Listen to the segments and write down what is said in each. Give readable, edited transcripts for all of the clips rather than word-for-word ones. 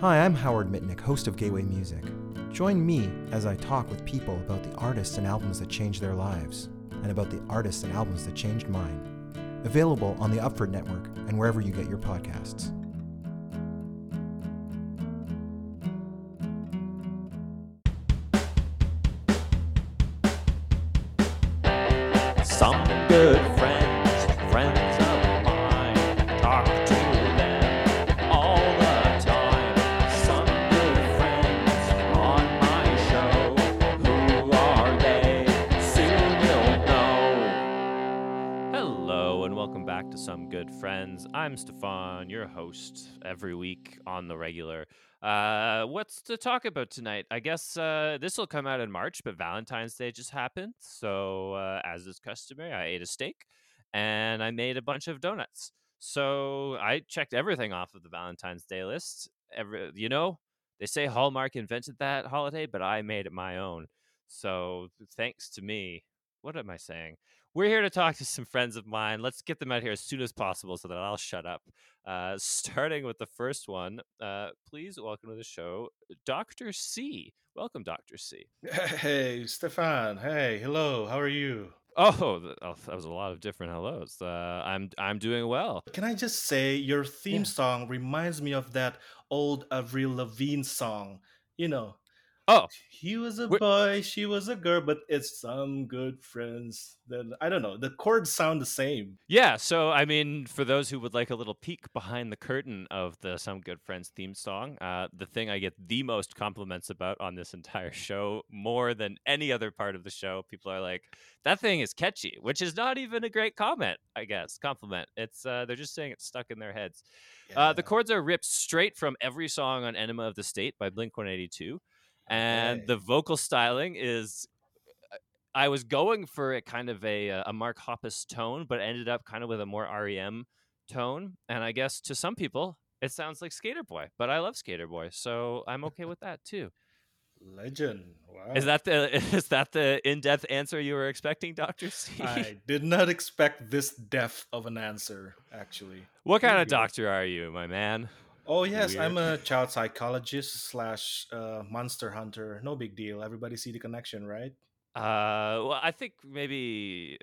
Hi, I'm Howard Mitnick, host of Gateway Music. Join me as I talk with people about the artists and albums that changed their lives, and about the artists and albums that changed mine. Available on the Upfront Network and wherever you get your podcasts. Some good friends of mine, talk to them all the time. Some good friends on my show, who are they? Soon you'll know. Hello and welcome back to Some Good Friends. I'm Stefan, your host every week on the regular. What's to talk about tonight? I guess this will come out in March, but Valentine's Day just happened. So as is customary, I ate a steak and I made a bunch of donuts. So I checked everything off of the Valentine's Day list. You know, they say Hallmark invented that holiday, but I made it my own. So thanks to me. What am I saying? We're here to talk to some friends of mine. Let's get them out here as soon as possible so that I'll shut up. Starting with the first one, please welcome to the show, Dr. C. Welcome, Dr. C. Hey, Stefan. Hey, hello. How are you? Oh, that was a lot of different hellos. I'm doing well. Can I just say your theme song reminds me of that old Avril Lavigne song, you know. Oh, he was a boy, she was a girl, but it's some good friends. Then I don't know. The chords sound the same. Yeah. So, I mean, for those who would like a little peek behind the curtain of the Some Good Friends theme song, the thing I get the most compliments about on this entire show, more than any other part of the show, people are like, that thing is catchy, which is not even a great comment, I guess. Compliment. It's they're just saying it's stuck in their heads. Yeah. The chords are ripped straight from every song on Enema of the State by Blink-182. And the vocal styling is, I was going for it kind of a Mark Hoppus tone, but ended up kind of with a more REM tone. And I guess to some people, it sounds like Skater Boy, but I love Skater Boy, so I'm okay with that too. Legend. Wow. Is that the in-depth answer you were expecting, Dr. C? I did not expect this depth of an answer, actually. What kind of doctor are you, my man? Oh, yes. Weird. I'm a child psychologist / monster hunter. No big deal. Everybody see the connection, right? Well, I think maybe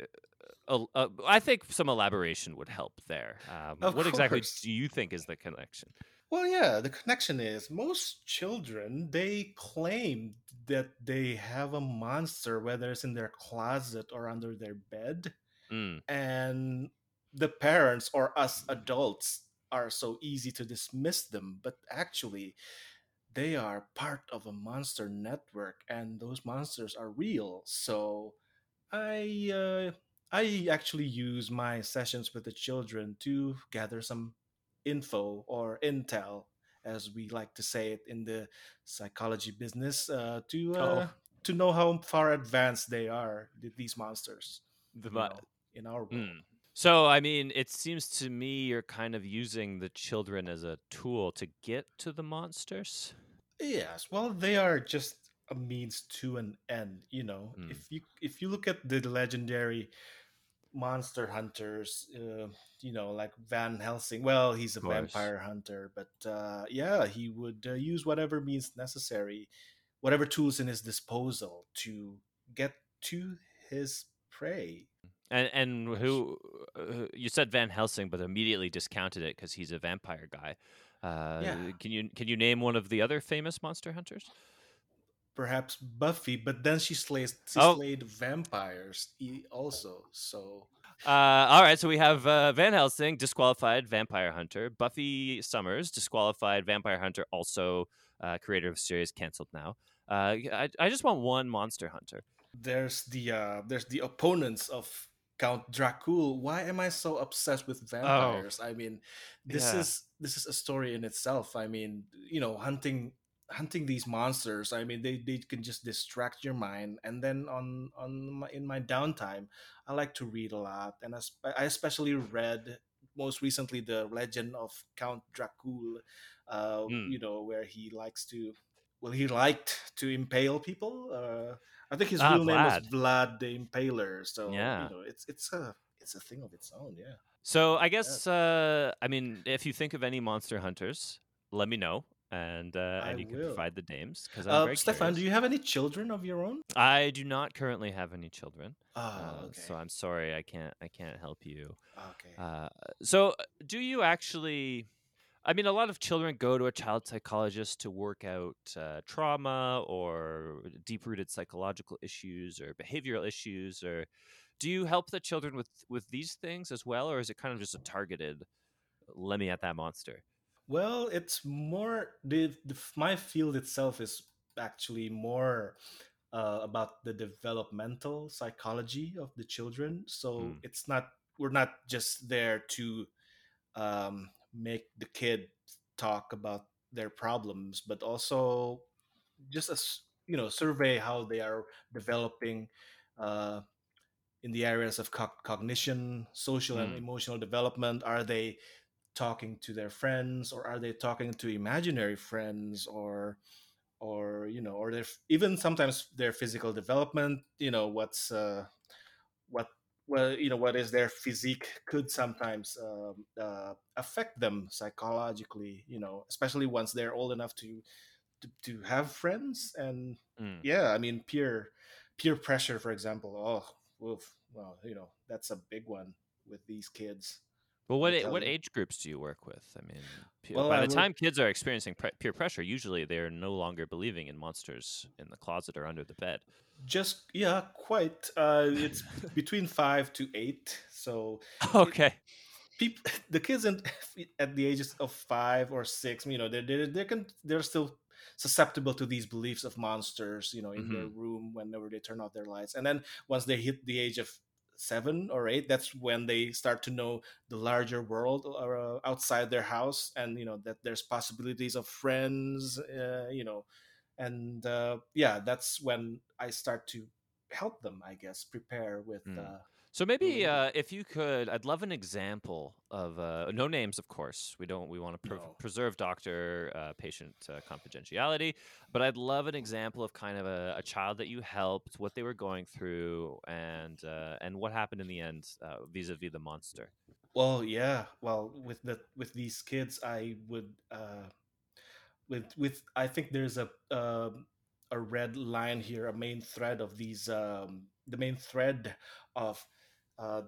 I think some elaboration would help there. What exactly do you think is the connection? Well, yeah, the connection is most children, they claim that they have a monster, whether it's in their closet or under their bed. Mm. And the parents or us adults are so easy to dismiss them, but actually they are part of a monster network and those monsters are real. So I actually use my sessions with the children to gather some info or intel, as we like to say it in the psychology business, to know how far advanced they are, these monsters, in our world. Mm. So, I mean, it seems to me you're kind of using the children as a tool to get to the monsters. Yes. Well, they are just a means to an end, you know. Mm. If you look at the legendary monster hunters, you know, like Van Helsing. Well, he's a vampire hunter, but he would use whatever means necessary, whatever tools in his disposal to get to his prey. And who you said Van Helsing, but immediately discounted it because he's a vampire guy. Yeah. Can you name one of the other famous monster hunters? Perhaps Buffy, but then she slayed vampires also. So all right, so we have Van Helsing, disqualified vampire hunter. Buffy Summers, disqualified vampire hunter, also creator of series canceled now. I just want one monster hunter. There's the opponents of Count Dracul. Why am I so obsessed with vampires? Oh, I mean, this is a story in itself. I mean, you know, hunting these monsters. I mean, they can just distract your mind. And then in my downtime, I like to read a lot, and I especially read most recently the Legend of Count Dracul. You know, where he liked to impale people. I think his real name was Vlad the Impaler. So you know, it's a thing of its own. Yeah. So I guess I mean, if you think of any monster hunters, let me know. and you can provide the names. Because Stefan, do you have any children of your own? I do not currently have any children. Okay. So I'm sorry, I can't help you. Okay. So do you actually? I mean, a lot of children go to a child psychologist to work out trauma or deep-rooted psychological issues or behavioral issues. Or do you help the children with these things as well, or is it kind of just a targeted "let me at that monster"? Well, it's more my field itself is actually more about the developmental psychology of the children. So it's not we're not just there to make the kid talk about their problems, but also just survey how they are developing in the areas of cognition, social and emotional development. Are they talking to their friends, or are they talking to imaginary friends, or even sometimes their physical development? What is their physique could sometimes affect them psychologically, especially once they're old enough to have friends. And yeah, I mean, peer pressure, for example. That's a big one with these kids. Well, what age groups do you work with? I mean, by the time kids are experiencing peer pressure, usually they're no longer believing in monsters in the closet or under the bed. It's between 5 to 8. So okay, the kids at the ages of 5 or 6, they're still susceptible to these beliefs of monsters, in their room whenever they turn out their lights, and then once they hit the age of 7 or 8, that's when they start to know the larger world outside their house, and that there's possibilities of friends, that's when I start to help them, I guess, prepare with. So maybe if you could, I'd love an example of no names, of course. We want to preserve doctor-patient confidentiality, but I'd love an example of kind of a child that you helped, what they were going through, and what happened in the end vis-a-vis the monster. Well, yeah. Well, with these kids, I would I think there's a red line here, a main thread of these the main thread of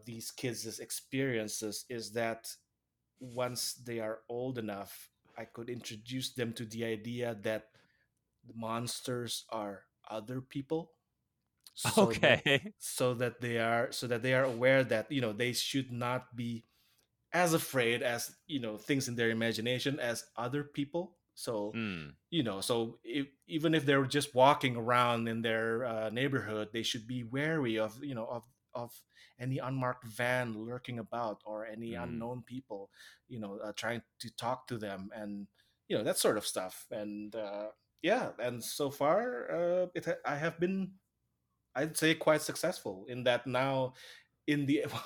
these kids' experiences is that once they are old enough, I could introduce them to the idea that the monsters are other people. So that they are aware that they should not be as afraid as things in their imagination as other people. So so even if they're just walking around in their neighborhood, they should be wary of any unmarked van lurking about, or any unknown people, trying to talk to them, and that sort of stuff. And and so far, I have been, I'd say, quite successful in that. Now,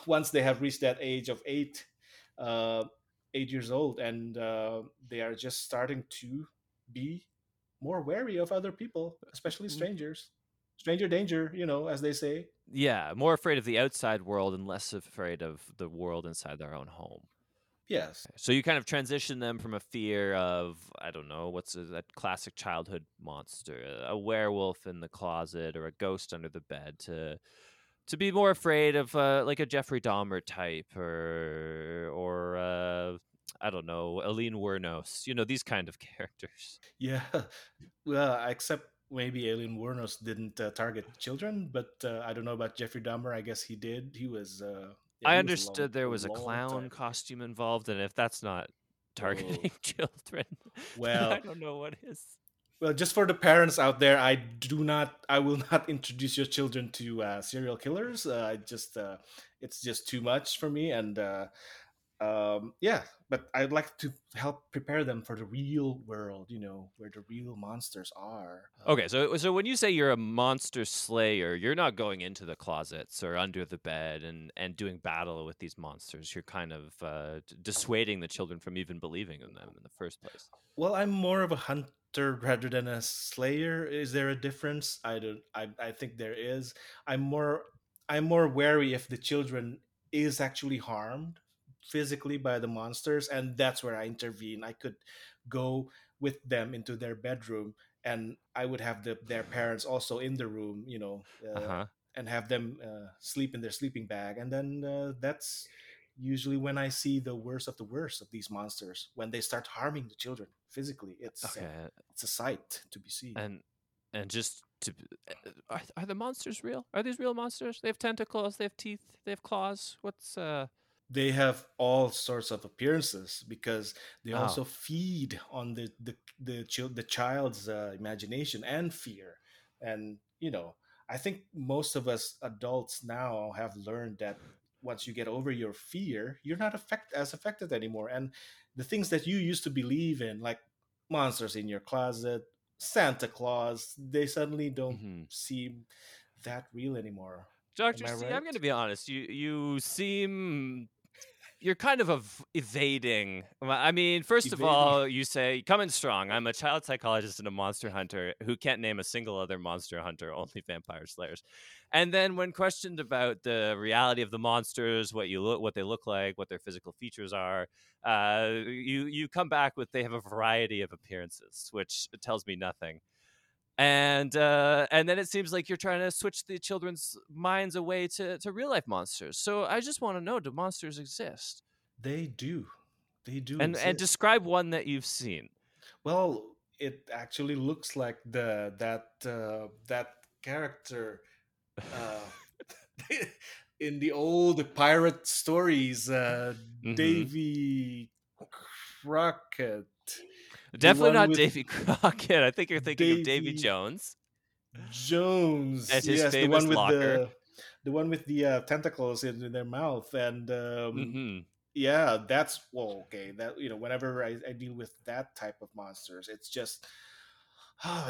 once they have reached that age of 8 years old, and they are just starting to be more wary of other people, especially strangers. Stranger danger, as they say. Yeah, more afraid of the outside world and less afraid of the world inside their own home. Yes. So you kind of transition them from a fear of, I don't know, what's that classic childhood monster, a werewolf in the closet or a ghost under the bed, to be more afraid of like a Jeffrey Dahmer type or I don't know, Aileen Wuornos, these kind of characters. Yeah, well, except maybe Aileen Wuornos didn't target children, but I don't know about Jeffrey Dahmer. I guess he did. He was. I understood there was a clown costume involved, and if that's not targeting children, well, I don't know what is. Well, just for the parents out there, I will not introduce your children to serial killers. It's just too much for me, and but I'd like to help prepare them for the real world, where the real monsters are. Okay, so when you say you're a monster slayer, you're not going into the closets or under the bed and doing battle with these monsters. You're kind of dissuading the children from even believing in them in the first place. Well, I'm more of a hunter rather than a slayer. Is there a difference? I think there is. I'm more wary if the children is actually harmed. physically by the monsters, and that's where I intervene. I could go with them into their bedroom, and I would have their parents also in the room, you know, and have them sleep in their sleeping bag. And then that's usually when I see the worst of these monsters, when they start harming the childden physically. It's a sight to be seen. And just to are the monsters real? Are these real monsters? They have tentacles, they have teeth, they have claws. What's They have all sorts of appearances because they also feed on the child's imagination and fear. And you know, I think most of us adults now have learned that once you get over your fear, you're not as affected anymore. And the things that you used to believe in, like monsters in your closet, Santa Claus, they suddenly don't seem that real anymore. Dr. C, right? I'm going to be honest. You seem... You're kind of evading. I mean, first of all, you say, come in strong. I'm a child psychologist and a monster hunter who can't name a single other monster hunter, only vampire slayers. And then when questioned about the reality of the monsters, what they look like, what their physical features are, you come back with they have a variety of appearances, which tells me nothing. And then it seems like you're trying to switch the children's minds away to real life monsters. So I just want to know, do monsters exist? They do. They do exist. And describe one that you've seen. Well, it actually looks like that character in the old pirate stories, Davy Crockett. Definitely not Davy Crockett. I think you're thinking of Davy Jones. Jones. As his famous locker. The one with the tentacles in their mouth. And yeah, that's, well, okay. That, you know, whenever I deal with that type of monsters, it's just,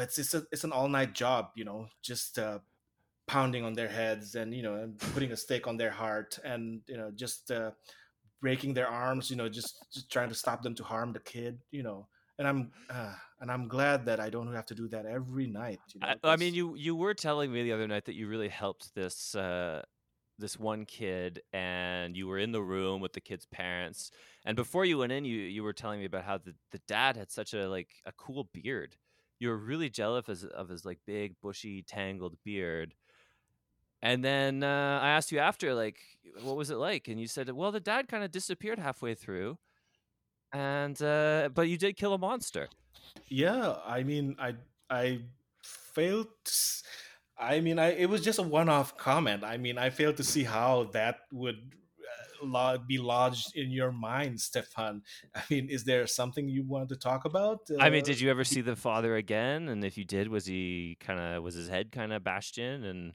it's an all-night job, you know, just pounding on their heads and, you know, and putting a stake on their heart and, you know, just breaking their arms, you know, just trying to stop them to harm the kid, you know. And I'm glad that I don't have to do that every night. You know? I mean, you were telling me the other night that you really helped this one kid, and you were in the room with the kid's parents. And before you went in, you were telling me about how the dad had such a cool beard. You were really jealous of his like big, bushy, tangled beard. And then I asked you after, like, what was it like? And you said, well, the dad kind of disappeared halfway through. And but you did kill a monster. Yeah, I mean, I failed. I mean, it was just a one-off comment. I mean, I failed to see how that would be lodged in your mind, Stefan. I mean, is there something you want to talk about? I mean, did you ever see the father again? And if you did, was his head kind of bashed in?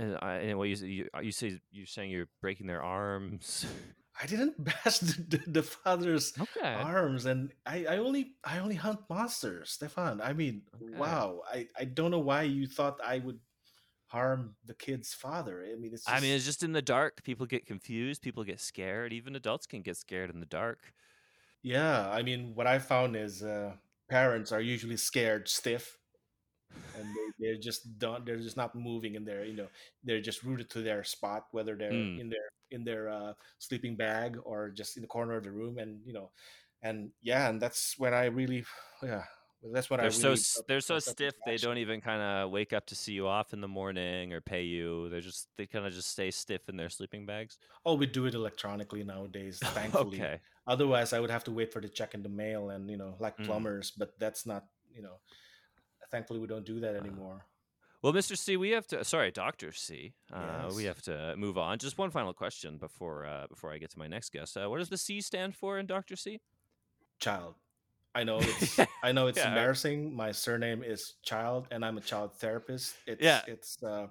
And what you say, you're saying you're breaking their arms. I didn't bash the father's arms, and I only hunt monsters, Stefan. I mean, wow! I don't know why you thought I would harm the kid's father. I mean, it's just in the dark. People get confused. People get scared. Even adults can get scared in the dark. Yeah, I mean, what I found is parents are usually scared stiff, and they're just don't. They're just not moving, and they're, you know, they're just rooted to their spot, whether they're in their sleeping bag or just in the corner of the room. And, you know, and that's when I really, that's when they're so stiff. They don't even kind of wake up to see you off in the morning or pay you. They kind of just stay stiff in their sleeping bags. Oh, we do it electronically nowadays, thankfully. Okay. Otherwise I would have to wait for the check in the mail and, you know, like plumbers, but that's not, you know, thankfully we don't do that anymore. Well, Mr. C, Dr. C, yes. We have to move on. Just one final question before I get to my next guest. What does the C stand for in Dr. C? Child. I know it's embarrassing. My surname is Child, and I'm a child therapist. It's a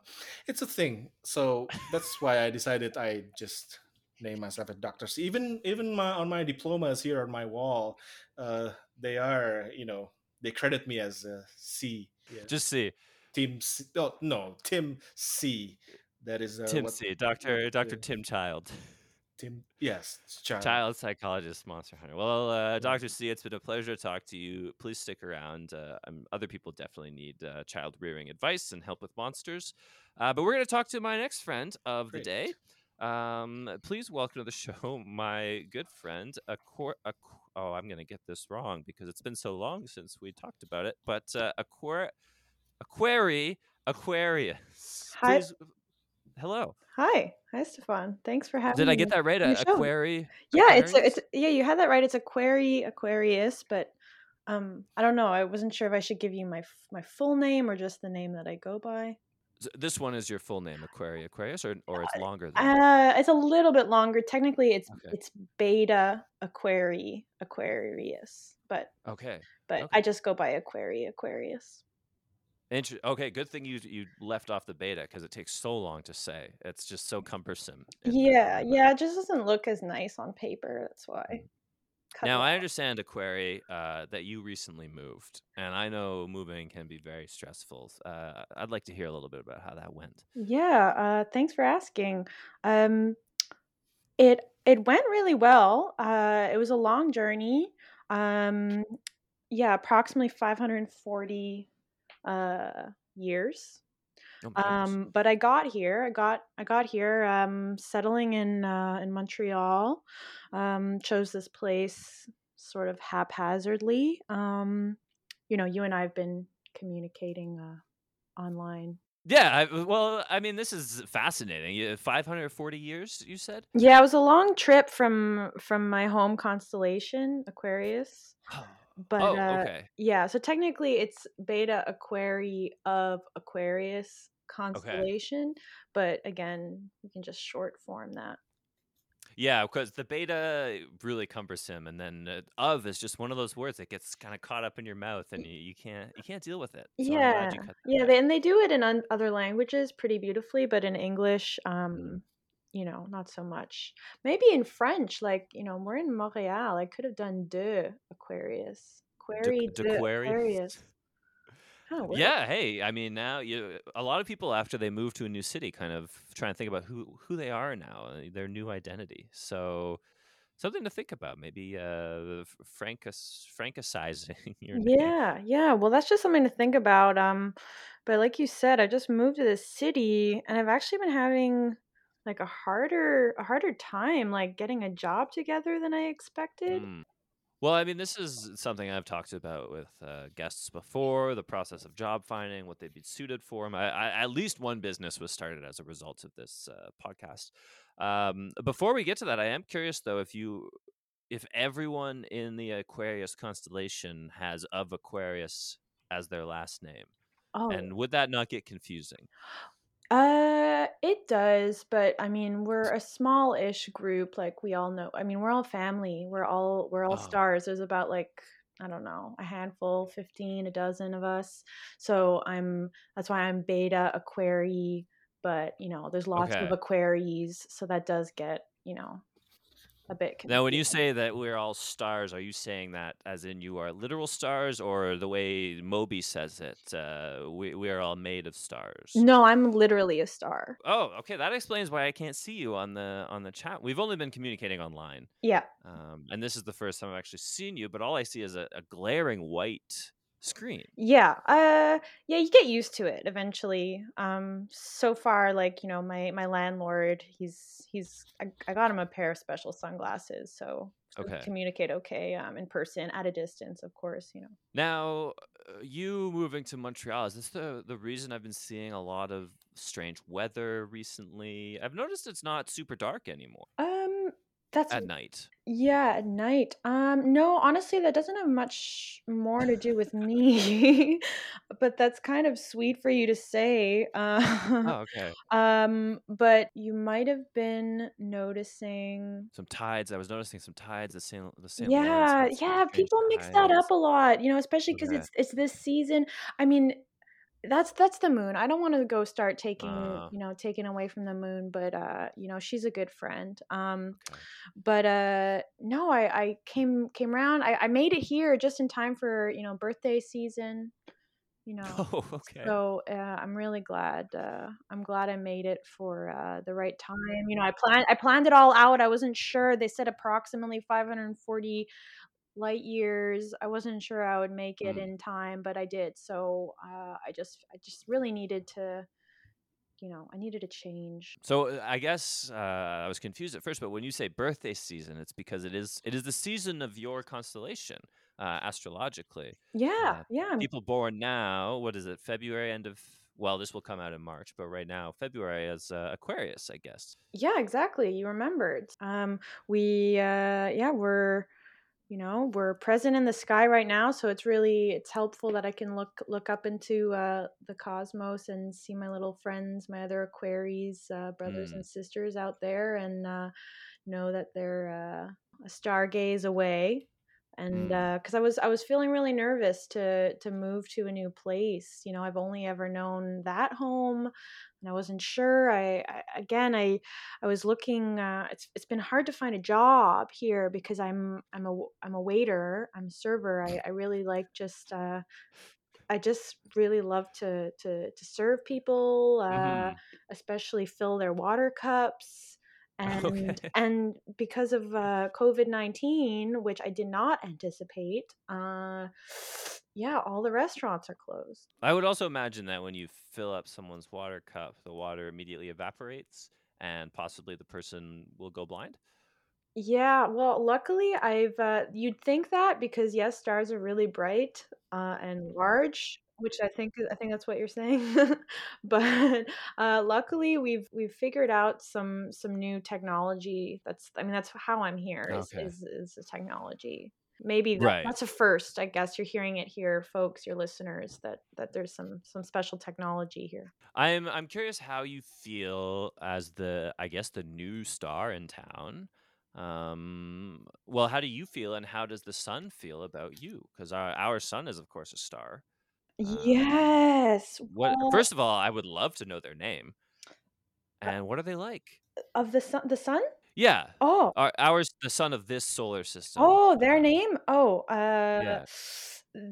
thing. So that's why I decided I just name myself a Dr. C. Even on my diplomas here on my wall, they are, you know, they credit me as a C. Yes. Just C. Tim C. Oh, no, Tim C. That is Tim C. Dr. Tim Child. Tim, yes, Child. Child psychologist, monster hunter. Well, Dr. C, it's been a pleasure to talk to you. Please stick around. Other people definitely need child rearing advice and help with monsters. But we're going to talk to my next friend of the day. Please welcome to the show my good friend, oh, I'm going to get this wrong because it's been so long since we talked about it, but Aquarius. Hi. Hello. Hi. Hi, Stefan. Thanks for having me. Did I get that right? Aquarius? Yeah, it's you had that right. It's Aquarius, but I don't know. I wasn't sure if I should give you my full name or just the name that I go by. So this one is your full name, Aquarius, or it's longer than that? It's a little bit longer. Technically, it's Beta Aquarius, but I just go by Aquarius. Okay, good thing you left off the beta because it takes so long to say. It's just so cumbersome. Yeah, it just doesn't look as nice on paper. That's why. Now, I understand, Aquari, that you recently moved, and I know moving can be very stressful. I'd like to hear a little bit about how that went. Yeah, thanks for asking. It went really well. It was a long journey. Approximately 540 years. Oh, but I got here, settling in Montreal, chose this place sort of haphazardly. You and I have been communicating, online. Yeah. This is fascinating. 540 years, you said? Yeah. It was a long trip from my home constellation, Aquarius. But so technically it's Beta Aquarii of Aquarius constellation, but again, you can just short form that. Yeah, because the beta really cumbersome, and then of is just one of those words that gets kind of caught up in your mouth, and you can't deal with it. So yeah, and they do it in other languages pretty beautifully, but in English, not so much. Maybe in French, we're in Montreal. I could have done de Aquarius. Aquarius. Oh, yeah. Hey, now a lot of people after they move to a new city kind of try and think about who they are now, their new identity. So something to think about, maybe francicizing your name. Yeah. Well, that's just something to think about. But like you said, I just moved to this city, and I've actually been having like a harder time, like getting a job together than I expected. Well, this is something I've talked about with guests before, the process of job finding, what they'd be suited for. At least one business was started as a result of this podcast. Before we get to that, I am curious though, if everyone in the Aquarius constellation has of Aquarius as their last name. Oh. And would that not get confusing? It does, but we're a small-ish group. Like we all know, we're all family. We're all stars. There's about I don't know, a handful, 15, a dozen of us. So that's why I'm Beta Aquarii, but there's lots of Aquaries, so that does get, a bit confusing. Now, when you say that we're all stars, are you saying that as in you are literal stars, or the way Moby says it, we are all made of stars? No, I'm literally a star. Oh, okay. That explains why I can't see you on the chat. We've only been communicating online. Yeah. And this is the first time I've actually seen you, but all I see is a glaring white screen. Yeah. You get used to it eventually. So far, my landlord, I got him a pair of special sunglasses, so communicate in person, at a distance, of course, Now, you moving to Montreal, is this the reason I've been seeing a lot of strange weather recently? I've noticed it's not super dark anymore. That's at night. Yeah, at night. No, honestly, that doesn't have much more to do with me, but that's kind of sweet for you to say. Okay. But you might have been noticing some tides. I was noticing some tides. The St. Lawrence. Yeah. People mix that up a lot. Especially because it's this season. That's the moon. I don't want to go start taking away from the moon, but she's a good friend. But no, I came around. I made it here just in time for birthday season. Oh, okay. So I'm really glad. I'm glad I made it for the right time. I planned it all out. I wasn't sure. They said approximately 540 light years. I wasn't sure I would make it in time, but I did. So I just really needed to you know, I needed a change. So I guess I was confused at first, but when you say birthday season, it's because it is the season of your constellation, astrologically. Yeah, yeah. People born now, what is it, February, end of, well, this will come out in March, but right now, February is Aquarius, I guess. Yeah, exactly. You remembered. We're present in the sky right now, so it's helpful that I can look up into the cosmos and see my little friends, my other Aquaries, brothers and sisters out there, and know that they're a stargaze away. And because I was feeling really nervous to move to a new place. You know, I've only ever known that home, and I wasn't sure. I was looking. It's been hard to find a job here because I'm a waiter. I'm a server. I just really love to serve people, especially fill their water cups. And and because of COVID-19, which I did not anticipate, all the restaurants are closed. I would also imagine that when you fill up someone's water cup, the water immediately evaporates and possibly the person will go blind. Yeah, well, luckily you'd think that because, yes, stars are really bright and large. Which I think that's what you're saying, but luckily we've figured out some new technology. That's how I'm here. Is the technology? Maybe that's a first. I guess you're hearing it here, folks, your listeners, that there's some special technology here. I'm curious how you feel as the new star in town. Well, how do you feel, and how does the sun feel about you? Because our sun is, of course, a star. Yes. Well, first of all, I would love to know their name. And what are they like? Of the sun? The sun? Yeah. Oh. Ours, the sun of this solar system. Oh, their name? Oh. Yeah.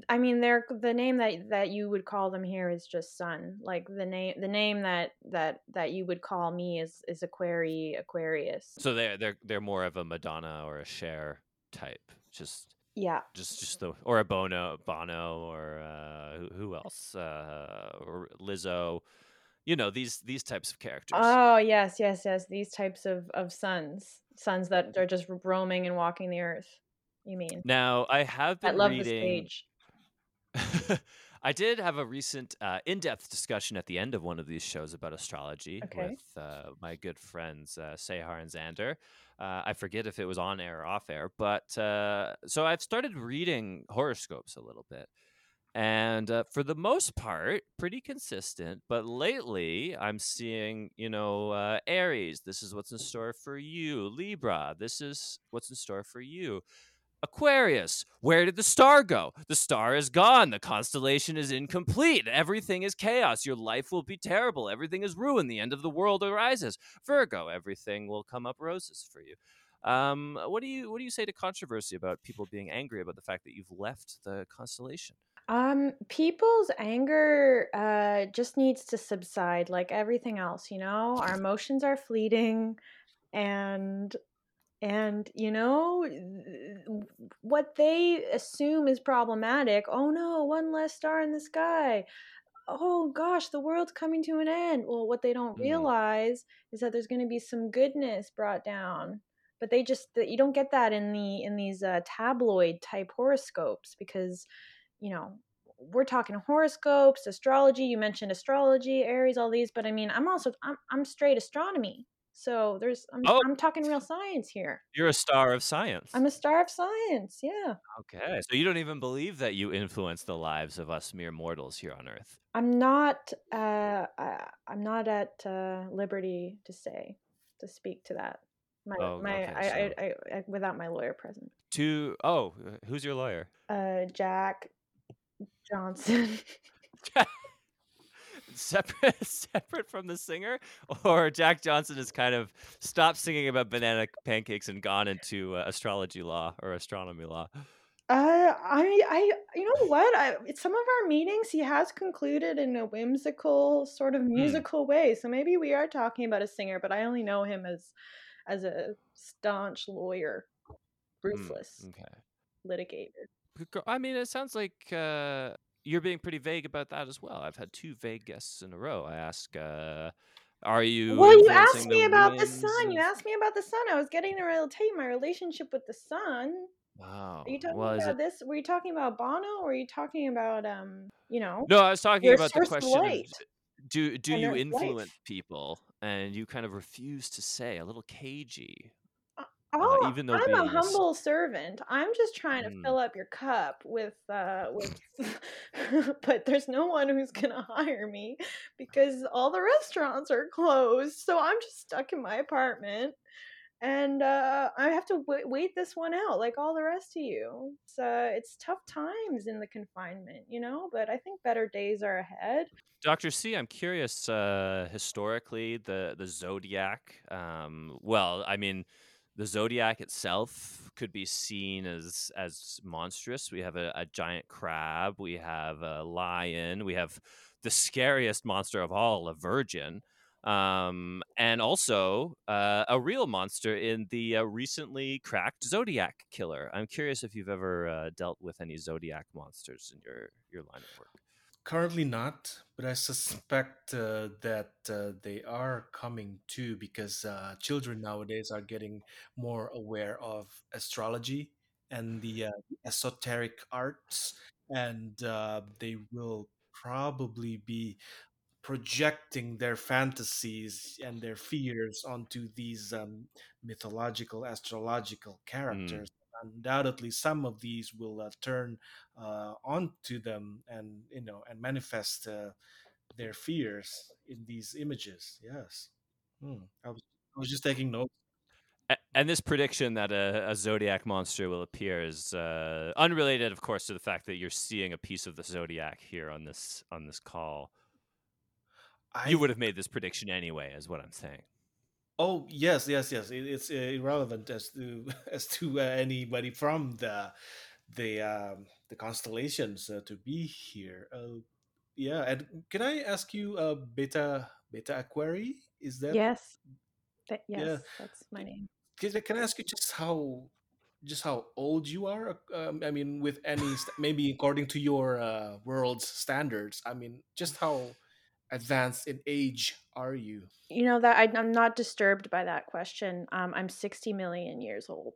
I mean, the name that you would call them here is just sun. Like the name that you would call me is Aquarius. So they're more of a Madonna or a Cher type. Just. Yeah, just the, or a Bono, or who else? Or Lizzo, you know, these types of characters. Oh yes, these types of sons that are just roaming and walking the earth. You mean? Now I have been. I love reading... this page. I did have a recent in-depth discussion at the end of one of these shows about astrology with my good friends Sehar and Xander. I forget if it was on air or off air, but so I've started reading horoscopes a little bit. And for the most part, pretty consistent. But lately, I'm seeing, you know, Aries, this is what's in store for you. Libra, this is what's in store for you. Aquarius, where did the star go? The star is gone. The constellation is incomplete. Everything is chaos. Your life will be terrible. Everything is ruined. The end of the world arises. Virgo, everything will come up roses for you. What do you say to controversy about people being angry about the fact that you've left the constellation? People's anger just needs to subside, like everything else. You know, our emotions are fleeting, and you know what they assume is problematic. Oh no, one less star in the sky. Oh gosh, the world's coming to an end. Well, what they don't realize is that there's going to be some goodness brought down, but they just you don't get that in these tabloid type horoscopes, because you know we're talking horoscopes, astrology. You mentioned astrology, Aries, all these, but I mean I'm straight astronomy. So I'm talking real science here. You're a star of science. I'm a star of science. Yeah. Okay. So you don't even believe that you influence the lives of us mere mortals here on Earth. I'm not at liberty to speak to that. I without my lawyer present. Who's your lawyer? Jack Johnson. Separate from the singer, or Jack Johnson has kind of stopped singing about banana pancakes and gone into astrology law or astronomy law. You know what? In some of our meetings, he has concluded in a whimsical sort of musical way. So maybe we are talking about a singer, but I only know him as a staunch lawyer, ruthless litigator. I mean, it sounds like. you're being pretty vague about that as well. I've had two vague guests in a row. I ask, are you? Well, you asked me about the sun. You asked me about the sun. I was getting to relate my relationship with the sun. Wow. Are you talking about this? Were you talking about Bono? Or were you talking about you know? No, I was talking about the question of, do you influence people? And you kind of refuse to say, a little cagey. Even though I'm a humble servant. I'm just trying to fill up your cup with but there's no one who's gonna hire me because all the restaurants are closed, so I'm just stuck in my apartment and I have to wait this one out like all the rest of you. So it's tough times in the confinement, you know, but I think better days are ahead. Dr. C, I'm curious, historically the zodiac, well, I mean, the zodiac itself could be seen as monstrous. We have a giant crab. We have a lion. We have the scariest monster of all, a virgin. And also a real monster in the recently cracked Zodiac Killer. I'm curious if you've ever dealt with any Zodiac monsters in your line of work. Currently not, but I suspect that they are coming too, because children nowadays are getting more aware of astrology and the esoteric arts, and they will probably be projecting their fantasies and their fears onto these mythological, astrological characters. Undoubtedly, some of these will turn onto them, and you know, and manifest their fears in these images. Yes, I was just taking notes. And this prediction that a zodiac monster will appear is unrelated, of course, to the fact that you're seeing a piece of the zodiac here on this call. You would have made this prediction anyway, is what I'm saying. Oh yes. It's irrelevant as to anybody from the constellations to be here. Yeah, and can I ask you, Beta Aquarii? Is that yes? That's my name. Can I ask you just how old you are? I mean, with any maybe according to your world's standards. I mean, just how advanced in age are you? You know that I'm not disturbed by that question. I'm 60 million years old.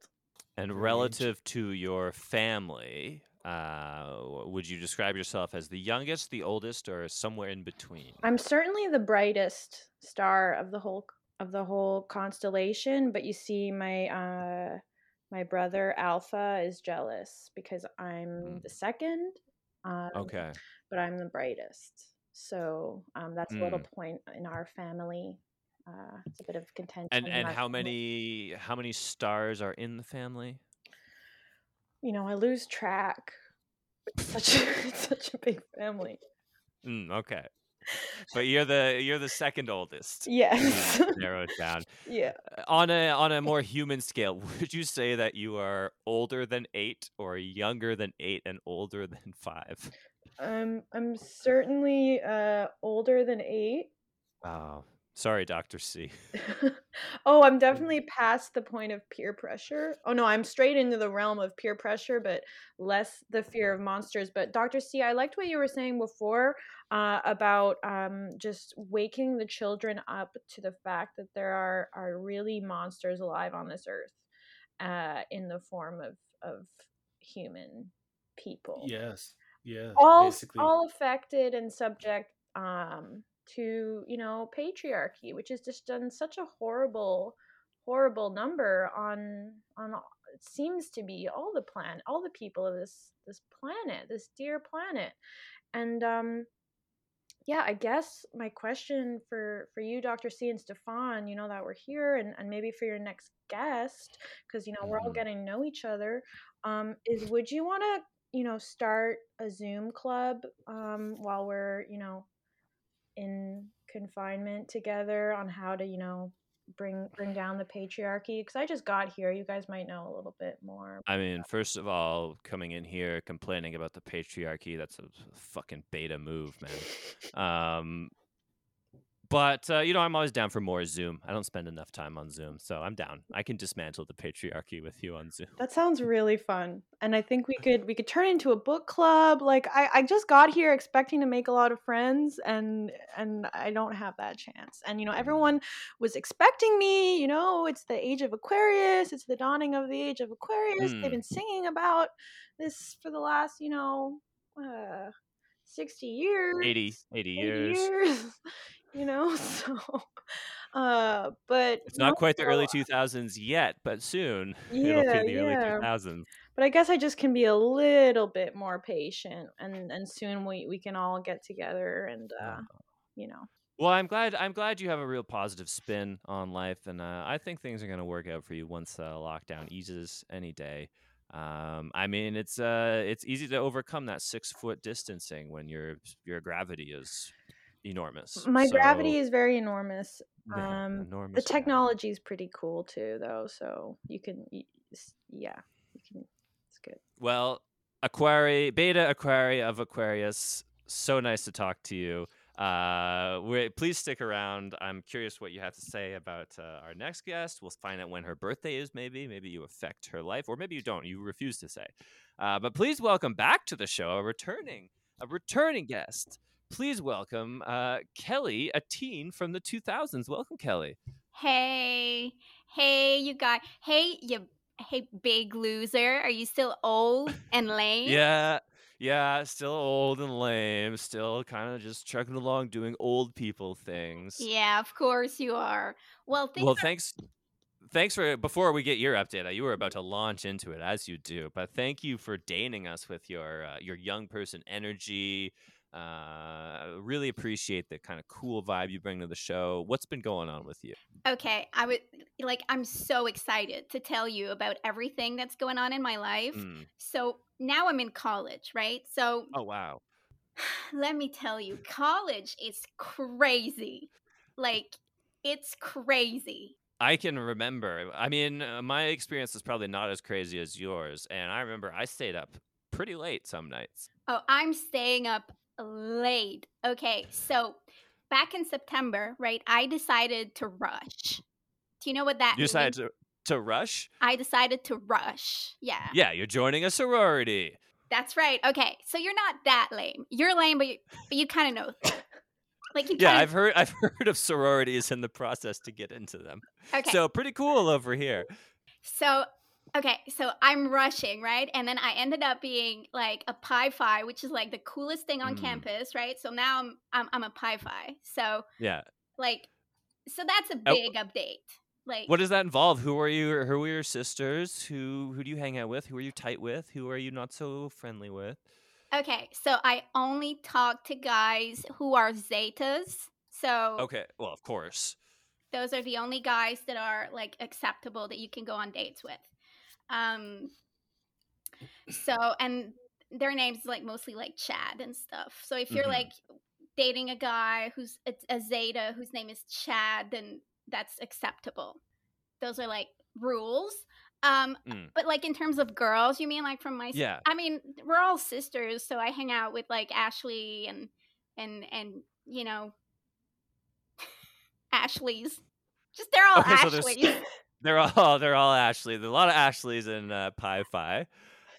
And relative to your family, would you describe yourself as the youngest, the oldest, or somewhere in between? I'm certainly the brightest star of the whole constellation, but you see my my brother Alpha is jealous because I'm the second. Okay. But I'm the brightest. So that's a little point in our family. It's a bit of contention. And how many stars are in the family? You know, I lose track. It's such a big family. Okay, but you're the second oldest. Yes, narrow it down. Yeah. On a more human scale, would you say that you are older than 8, or younger than 8, and older than 5? I'm certainly older than 8. Wow. Sorry, Dr. C. Oh, I'm definitely past the point of peer pressure. Oh no, I'm straight into the realm of peer pressure, but less the fear of monsters. But Dr. C, I liked what you were saying before about just waking the children up to the fact that there are really monsters alive on this earth in the form of human people. Yes. Yeah, all affected and subject to, you know, patriarchy, which has just done such a horrible number on it seems to be all the people of this planet, this dear planet. And yeah, I guess my question for you, Dr. C and Stefan, you know, that we're here and maybe for your next guest, because, you know, we're all getting to know each other, is would you want to, you know, start a Zoom club while we're, you know, in confinement together on how to, you know, bring down the patriarchy? Because I just got here. You guys might know a little bit more. I mean, first of all, coming in here complaining about the patriarchy, that's a fucking beta move, man. But, you know, I'm always down for more Zoom. I don't spend enough time on Zoom, so I'm down. I can dismantle the patriarchy with you on Zoom. That sounds really fun. And I think we could turn into a book club. Like, I just got here expecting to make a lot of friends, and I don't have that chance. And, you know, everyone was expecting me. You know, it's the age of Aquarius. It's the dawning of the age of Aquarius. They've been singing about this for the last, you know, 60 years. 80 years. You know, so but it's not quite the early 2000s yet, but soon it'll be the early 2000s. But I guess I just can be a little bit more patient, and soon we can all get together and you know. Well, I'm glad you have a real positive spin on life, and I think things are going to work out for you once lockdown eases any day. I mean, it's easy to overcome that 6-foot distancing when your gravity is enormous. Gravity is very enormous. The technology is pretty cool too, though. So you can. It's good. Well, Beta Aquarii of Aquarius. So nice to talk to you. Please stick around. I'm curious what you have to say about our next guest. We'll find out when her birthday is. Maybe you affect her life, or maybe you don't. You refuse to say. But please welcome back to the show a returning guest. Please welcome Kelly, a teen from the 2000s. Welcome, Kelly. Hey, you guys. Hey, big loser. Are you still old and lame? yeah, still old and lame. Still kind of just chugging along, doing old people things. Yeah, of course you are. Thanks for, before we get your update, you were about to launch into it as you do, but thank you for deigning us with your young person energy. Really appreciate the kind of cool vibe you bring to the show. What's been going on with you? Okay, I'm so excited to tell you about everything that's going on in my life. So now I'm in college, right? So oh wow, let me tell you, college is crazy. Like, it's crazy. I can remember. I mean, my experience is probably not as crazy as yours, and I remember I stayed up pretty late some nights. Oh, I'm staying up late. Okay, so back in September, right, I decided to rush. Do you know what that means? You decided to rush? I decided to rush, yeah. Yeah, you're joining a sorority. That's right. Okay, so you're not that lame. You're lame, but you kind of know. Like you kinda... Yeah, I've heard of sororities and the process to get into them. Okay. So pretty cool over here. So I'm rushing, right? And then I ended up being like a Pi Phi, which is like the coolest thing on campus, right? So now I'm a Pi Phi. So yeah, like, so that's a big update. Like, what does that involve? Who are you? Who were your sisters? Who do you hang out with? Who are you tight with? Who are you not so friendly with? Okay, so I only talk to guys who are Zetas. So okay, well, of course, those are the only guys that are like acceptable that you can go on dates with. So, and their names like mostly like Chad and stuff. So if you're like dating a guy who's a Zeta whose name is Chad, then that's acceptable. Those are like rules. But like in terms of girls, you mean like from my, yeah. I mean, we're all sisters. So I hang out with like Ashley and you know, Ashleys, just, they're all Ashleys. So They're all Ashley. There's a lot of Ashleys in Pi Phi.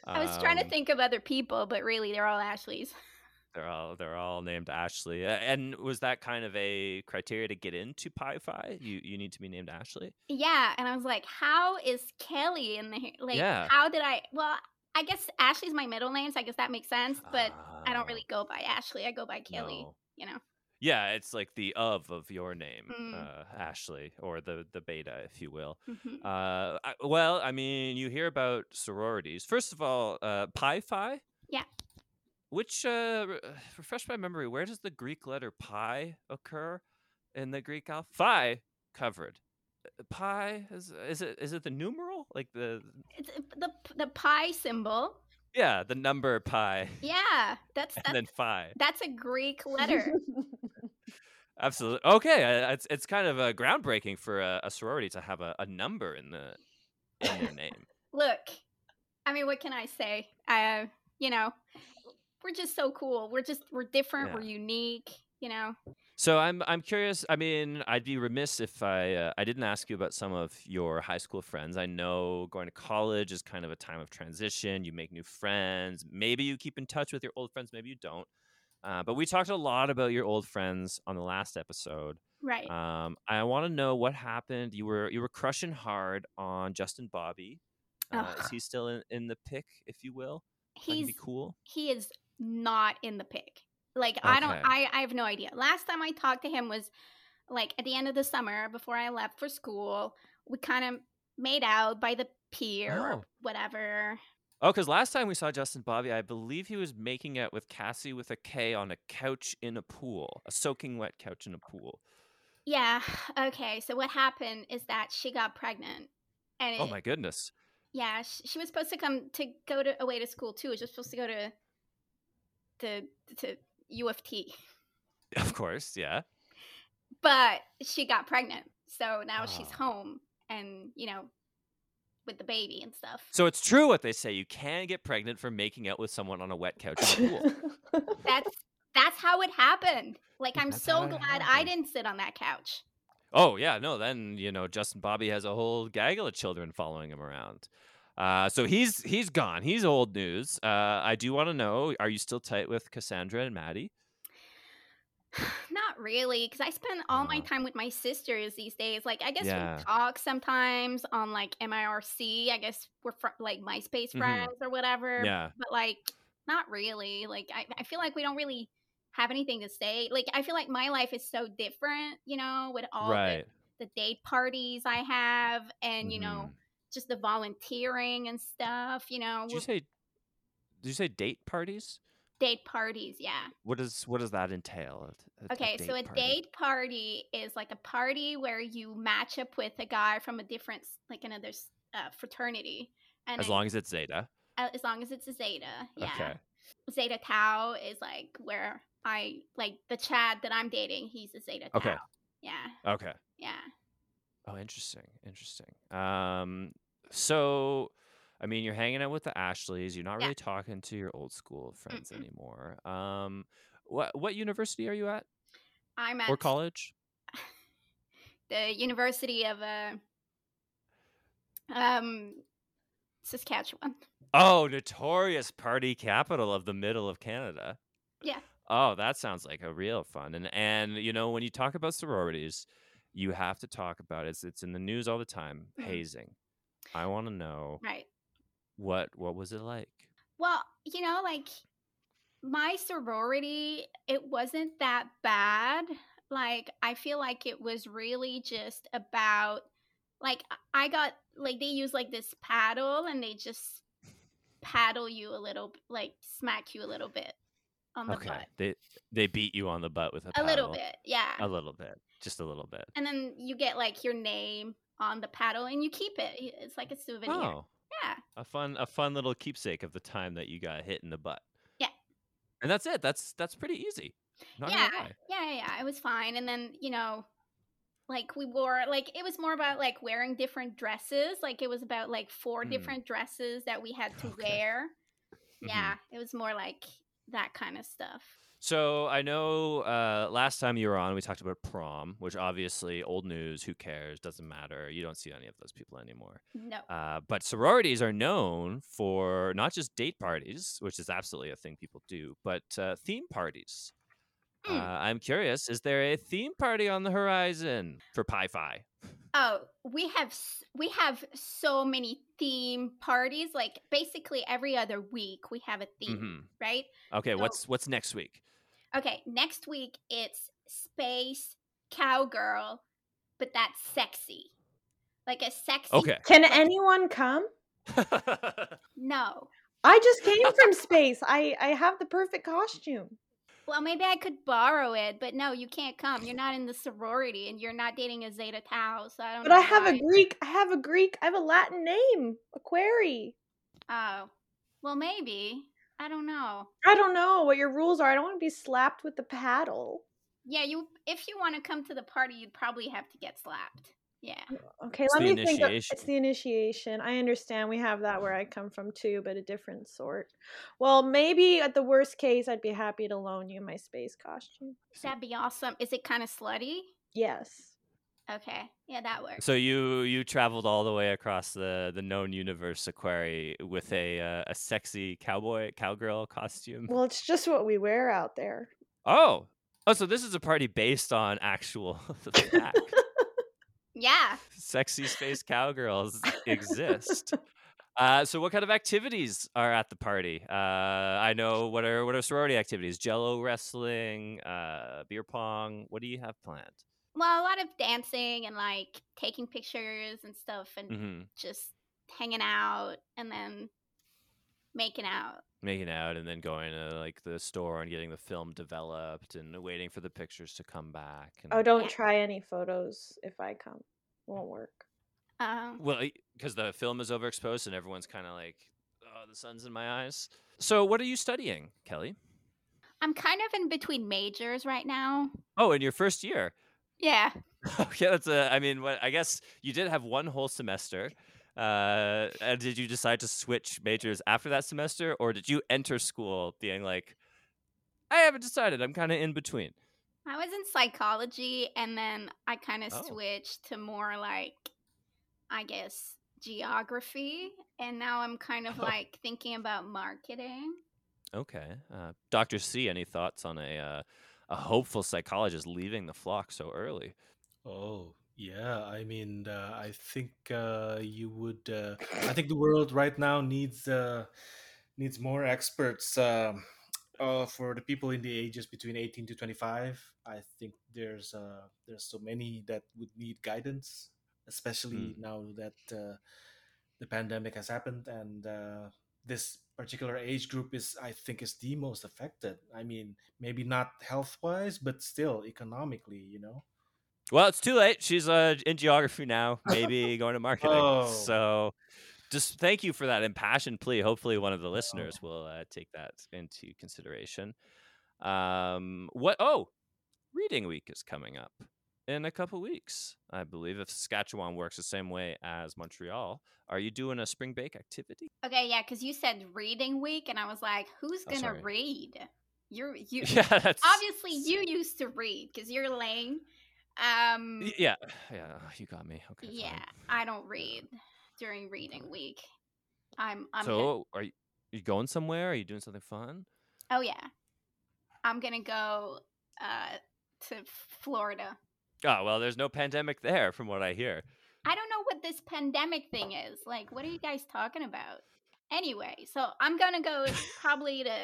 I was trying to think of other people, but really, they're all Ashleys. They're all named Ashley. And was that kind of a criteria to get into Pi Phi? You need to be named Ashley. Yeah, and I was like, how is Kelly in there? Like, how did I? Well, I guess Ashley's my middle name, so I guess that makes sense. But I don't really go by Ashley. I go by Kelly. No. You know. Yeah, it's like the of your name, Ashley, or the Beta, if you will. Mm-hmm. Well, I mean, you hear about sororities. First of all, Pi Phi? Yeah. Which, refresh my memory, where does the Greek letter pi occur in the Greek alphabet? Phi covered. Pi, is it the numeral? Like the pi symbol. Yeah, the number pi. Yeah, and then phi. That's a Greek letter. Absolutely. Okay, it's kind of groundbreaking for a sorority to have a number in their name. Look, I mean, what can I say? You know, we're just so cool. We're different. Yeah. We're unique. You know. So I'm curious. I mean, I'd be remiss if I didn't ask you about some of your high school friends. I know going to college is kind of a time of transition. You make new friends. Maybe you keep in touch with your old friends. Maybe you don't. But we talked a lot about your old friends on the last episode. Right. I want to know what happened. You were crushing hard on Justin Bobby. Is he still in the pick, if you will? He's be cool. He is not in the pick. Like, okay. I have no idea. Last time I talked to him was like at the end of the summer before I left for school. We kind of made out by the pier or whatever. Oh, because last time we saw Justin Bobby, I believe he was making out with Cassie with a K on a couch in a pool, a soaking wet couch in a pool. Yeah. Okay. So what happened is that she got pregnant. And oh my goodness. Yeah. She was supposed to go away to school too. She was supposed to go to U of T. Of course. Yeah. But she got pregnant. So now she's home and, you know, with the baby and stuff. So it's true what they say. You can get pregnant from making out with someone on a wet couch in a pool. That's how it happened. Like, I'm so glad I didn't sit on that couch. Oh, yeah. No, then, you know, Justin Bobby has a whole gaggle of children following him around. So he's gone. He's old news. I do want to know, are you still tight with Cassandra and Maddie? Not really, because I spend all my time with my sisters these days. Like, I guess we talk sometimes on, like, MIRC. I guess we're, like, MySpace friends or whatever. Yeah. But, like, not really. Like, I feel like we don't really have anything to say. Like, I feel like my life is so different, you know, with all the date parties I have and, you know, just the volunteering and stuff, you know. Did you say date parties? Date parties, yeah. What does that entail? A date party is like a party where you match up with a guy from a different, like another fraternity. And as long as it's Zeta. As long as it's a Zeta, yeah. Okay. Zeta Tau is like where the Chad that I'm dating. He's a Zeta Tau. Okay. Yeah. Okay. Yeah. Oh, interesting. So. I mean, you're hanging out with the Ashleys. You're not really talking to your old school friends anymore. What university are you at? I'm at... Or college? The University of Saskatchewan. Oh, notorious party capital of the middle of Canada. Yeah. Oh, that sounds like a real fun. And you know, when you talk about sororities, you have to talk about it. It's in the news all the time. Hazing. I want to know. Right. What was it like? Well, you know, like my sorority, it wasn't that bad. Like, I feel like it was really just about, like, I got, like, they use like this paddle and they just paddle you a little, like smack you a little bit on the butt. They beat you on the butt with a paddle. A little bit, yeah. A little bit, just a little bit. And then you get like your name on the paddle and you keep it. It's like a souvenir. Oh. Yeah. A fun little keepsake of the time that you got hit in the butt. Yeah. And that's it. That's pretty easy. Yeah. It was fine. And then, you know, like we wore, like, it was more about like wearing different dresses. Like it was about like 4 different dresses that we had to wear. Yeah. It was more like that kind of stuff. So I know last time you were on, we talked about prom, which obviously old news, who cares, doesn't matter. You don't see any of those people anymore. No. But sororities are known for not just date parties, which is absolutely a thing people do, but theme parties. I'm curious, is there a theme party on the horizon for Pi Phi? Oh, we have so many theme parties. Like basically every other week we have a theme, right? Okay, so, what's next week? Okay, next week it's space cowgirl, but that's sexy. Like a sexy... Okay. Can anyone come? No. I just came from space. I have the perfect costume. Well, maybe I could borrow it, but no, you can't come. You're not in the sorority and you're not dating a Zeta Tau, so I don't know. But I have a Latin name, Aquarii. Oh. Well, maybe. I don't know what your rules are. I don't want to be slapped with the paddle. Yeah, if you want to come to the party, you'd probably have to get slapped. Yeah. Okay, it's let me think. It's the initiation. I understand. We have that where I come from too, but a different sort. Well, maybe at the worst case, I'd be happy to loan you my space costume. That'd be awesome. Is it kind of slutty? Yes. Okay. Yeah, that works. So you traveled all the way across the known universe, Aquarii, with a sexy cowgirl costume. Well, it's just what we wear out there. Oh, so this is a party based on actual fact. Yeah. Sexy space cowgirls exist. So what kind of activities are at the party? I know what are sorority activities? Jello wrestling, beer pong. What do you have planned? Well, a lot of dancing and like taking pictures and stuff and just hanging out and then making out. Making out and then going to like the store and getting the film developed and waiting for the pictures to come back. And... Oh, don't try any photos if I come. Won't work. Well, because the film is overexposed and everyone's kind of like, oh, the sun's in my eyes. So what are you studying, Kelly? I'm kind of in between majors right now. Oh, in your first year? Yeah. Okay, I guess you did have one whole semester. And did you decide to switch majors after that semester, or did you enter school being like, I haven't decided, I'm kind of in between? I was in psychology, and then I kind of switched to more like, I guess, geography, and now I'm kind of like thinking about marketing. Okay. Dr. C, any thoughts on a hopeful psychologist leaving the flock so early? Oh, yeah, I mean, I think you would. I think the world right now needs more experts for the people in the ages between 18 to 25. I think there's so many that would need guidance, especially now that the pandemic has happened, and this particular age group is the most affected. I mean, maybe not health-wise, but still economically, you know. Well, it's too late. She's in geography now, maybe going to marketing. So just thank you for that impassioned plea. Hopefully one of the listeners will take that into consideration. Reading Week is coming up in a couple weeks, I believe, if Saskatchewan works the same way as Montreal. Are you doing a spring break activity? Okay, yeah, because you said Reading Week, and I was like, who's going to read? You. Yeah, obviously, you used to read because you're lame. Yeah, you got me. Okay. Yeah, fine. I don't read during Reading Week. I'm so gonna... are you going somewhere? Are you doing something fun? Oh yeah, I'm gonna go to Florida. Oh well, there's no pandemic there, from what I hear. I don't know what this pandemic thing is. Like, what are you guys talking about? Anyway, so I'm gonna go probably to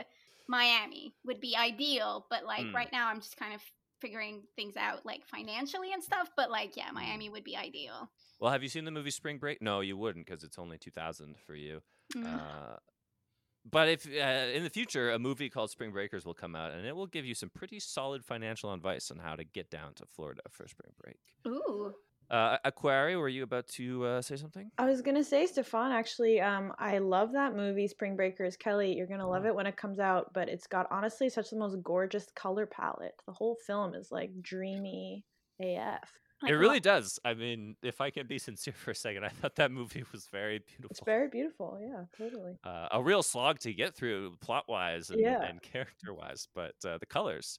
Miami. Would be ideal, but like right now, I'm just kind of figuring things out like financially and stuff, but like yeah, Miami would be ideal. Well, have you seen the movie Spring Break? No, you wouldn't, because it's only 2000 for you. But if in the future a movie called Spring Breakers will come out, and it will give you some pretty solid financial advice on how to get down to Florida for spring break. Ooh. Aquarii, were you about to say something? I was gonna say, Stefan, actually, I love that movie Spring Breakers. Kelly, you're gonna love it when it comes out, but it's got honestly such the most gorgeous color palette. The whole film is like dreamy AF. It really does. I mean, if I can be sincere for a second, I thought that movie was very beautiful. It's very beautiful, yeah, totally. A real slog to get through plot-wise and character-wise, but the colors,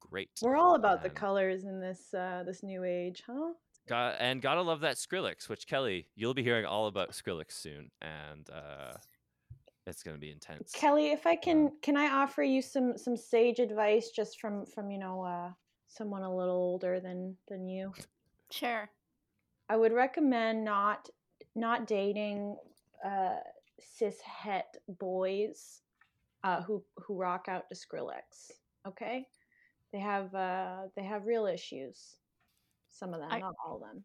great. We're all about the colors in this new age, huh? Gotta love that Skrillex, which, Kelly, you'll be hearing all about Skrillex soon, and it's gonna be intense. Kelly, if I can I offer you some sage advice just from someone a little older than you? Sure. I would recommend not dating cishet boys who rock out to Skrillex. Okay, they have real issues. Some of them, not all of them.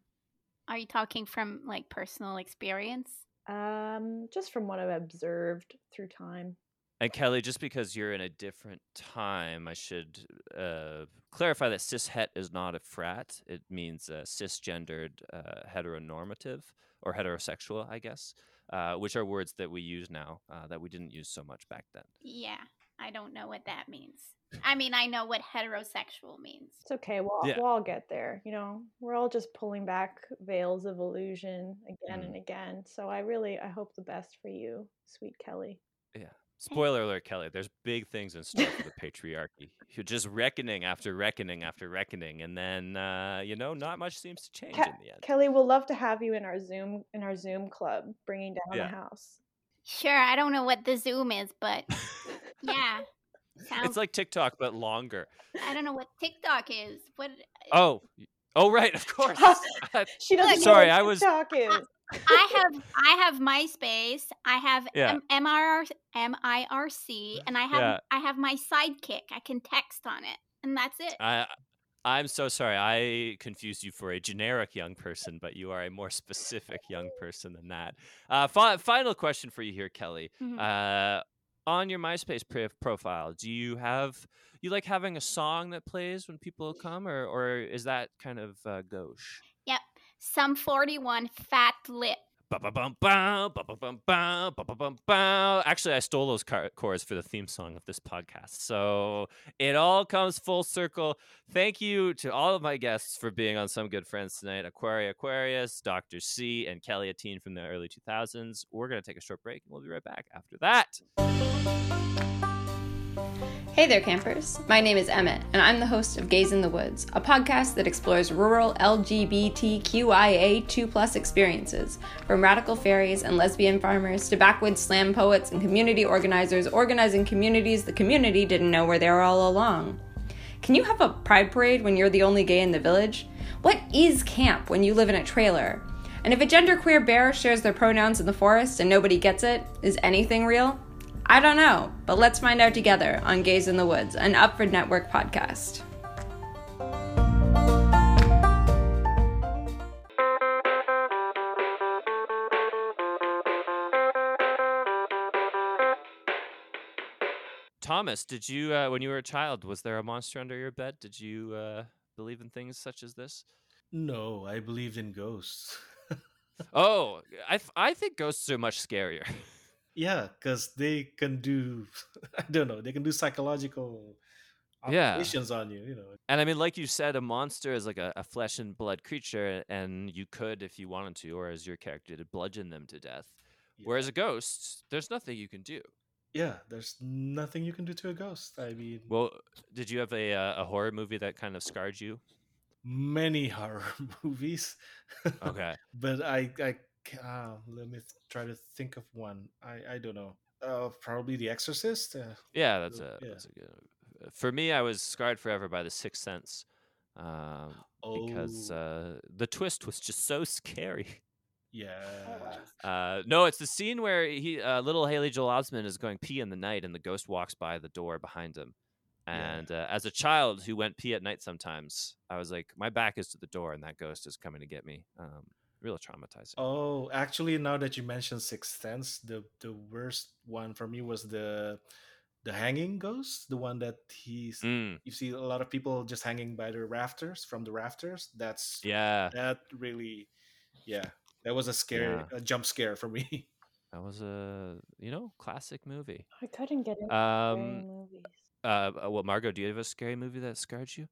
Are you talking from like personal experience? Just from what I've observed through time. And Kelly, just because you're in a different time, I should clarify that cishet is not a frat. It means cisgendered, heteronormative, or heterosexual, I guess, which are words that we use now that we didn't use so much back then. Yeah. I don't know what that means. I mean, I know what heterosexual means. It's okay. We'll all get there. You know, we're all just pulling back veils of illusion again and again. So I hope the best for you, sweet Kelly. Yeah. Spoiler alert, Kelly, there's big things in store for the patriarchy. You're just reckoning after reckoning after reckoning. And then, not much seems to change in the end. Kelly, we'll love to have you in our Zoom club, bringing down the house. Sure. I don't know what the Zoom is, but yeah. It's like TikTok, but longer. I don't know what TikTok is. What? Oh, right. Of course. She doesn't know what TikTok is. I have MySpace, I have MIRC, and I have my sidekick. I can text on it, and that's it. I'm so sorry. I confused you for a generic young person, but you are a more specific young person than that. Final question for you here, Kelly. Mm-hmm. On your MySpace profile, do you like having a song that plays when people come, or is that kind of gauche? Yep. Some 41 Fat Lip. Actually, I stole those chords for the theme song of this podcast. So it all comes full circle. Thank you to all of my guests for being on Some Good Friends tonight. Aquarius, Dr. C, and Kelly Atteen from the early 2000s. We're going to take a short break, and we'll be right back after that. Hey there, campers. My name is Emmett, and I'm the host of Gaze in the Woods, a podcast that explores rural LGBTQIA2+ experiences, from radical fairies and lesbian farmers to backwoods slam poets and community organizers organizing communities the community didn't know were there all along. Can you have a pride parade when you're the only gay in the village? What is camp when you live in a trailer? And if a genderqueer bear shares their pronouns in the forest and nobody gets it, is anything real? I don't know, but let's find out together on Gaze in the Woods, an Upfront Network podcast. Thomas, did you, when you were a child, was there a monster under your bed? Did you believe in things such as this? No, I believed in ghosts. Oh, I think ghosts are much scarier. Yeah, because they can do, they can do psychological operations on you, you know. And I mean, like you said, a monster is like a flesh and blood creature, and you could, if you wanted to, or as your character did, bludgeon them to death. Yeah. Whereas a ghost, there's nothing you can do. Yeah, there's nothing you can do to a ghost. I mean... Well, did you have a horror movie that kind of scarred you? Many horror movies. Okay. But I let me try to think of one. I don't know. Probably The Exorcist. That's a good one. For me, I was scarred forever by The Sixth Sense because the twist was just so scary. Yeah. No, it's the scene where he, little Haley Joel Osment is going pee in the night, and the ghost walks by the door behind him. And as a child who went pee at night sometimes, I was like, my back is to the door, and that ghost is coming to get me. Really traumatizing. Oh, actually, now that you mentioned Sixth Sense, the worst one for me was the hanging ghost, the one that you see a lot of people just hanging by the rafters, from the rafters. That's that was a scare, a jump scare for me. That was a classic movie. I couldn't get into scary movies. Well, Margot, do you have a scary movie that scarred you?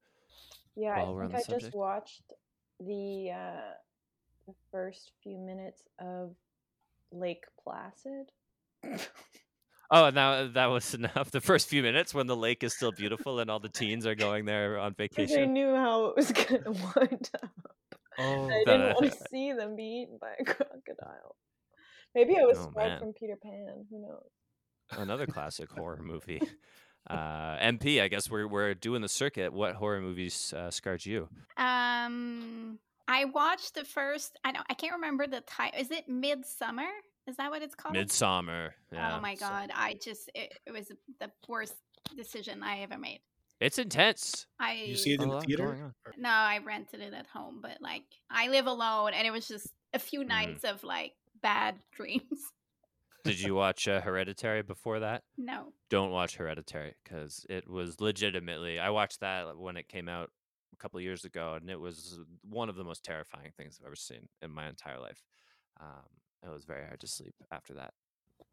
Yeah, I just watched the first few minutes of Lake Placid. Oh, now that was enough. The first few minutes when the lake is still beautiful and all the teens are going there on vacation. I knew how it was going to wind up. Oh, I didn't want to see them be eaten by a crocodile. Maybe I was scared from Peter Pan. Who knows? Another classic horror movie. MP, I guess we're doing the circuit. What horror movies scarred you? I watched the first, I can't remember the title. Is it Midsummer? Is that what it's called? Midsummer. Yeah. Oh my God. It was the worst decision I ever made. It's intense. You see it in the theater? No, I rented it at home, but like I live alone, and it was just a few nights of like bad dreams. Did you watch Hereditary before that? No. Don't watch Hereditary, because it was legitimately, I watched that when it came out a couple of years ago, and it was one of the most terrifying things I've ever seen in my entire life. It was very hard to sleep after that.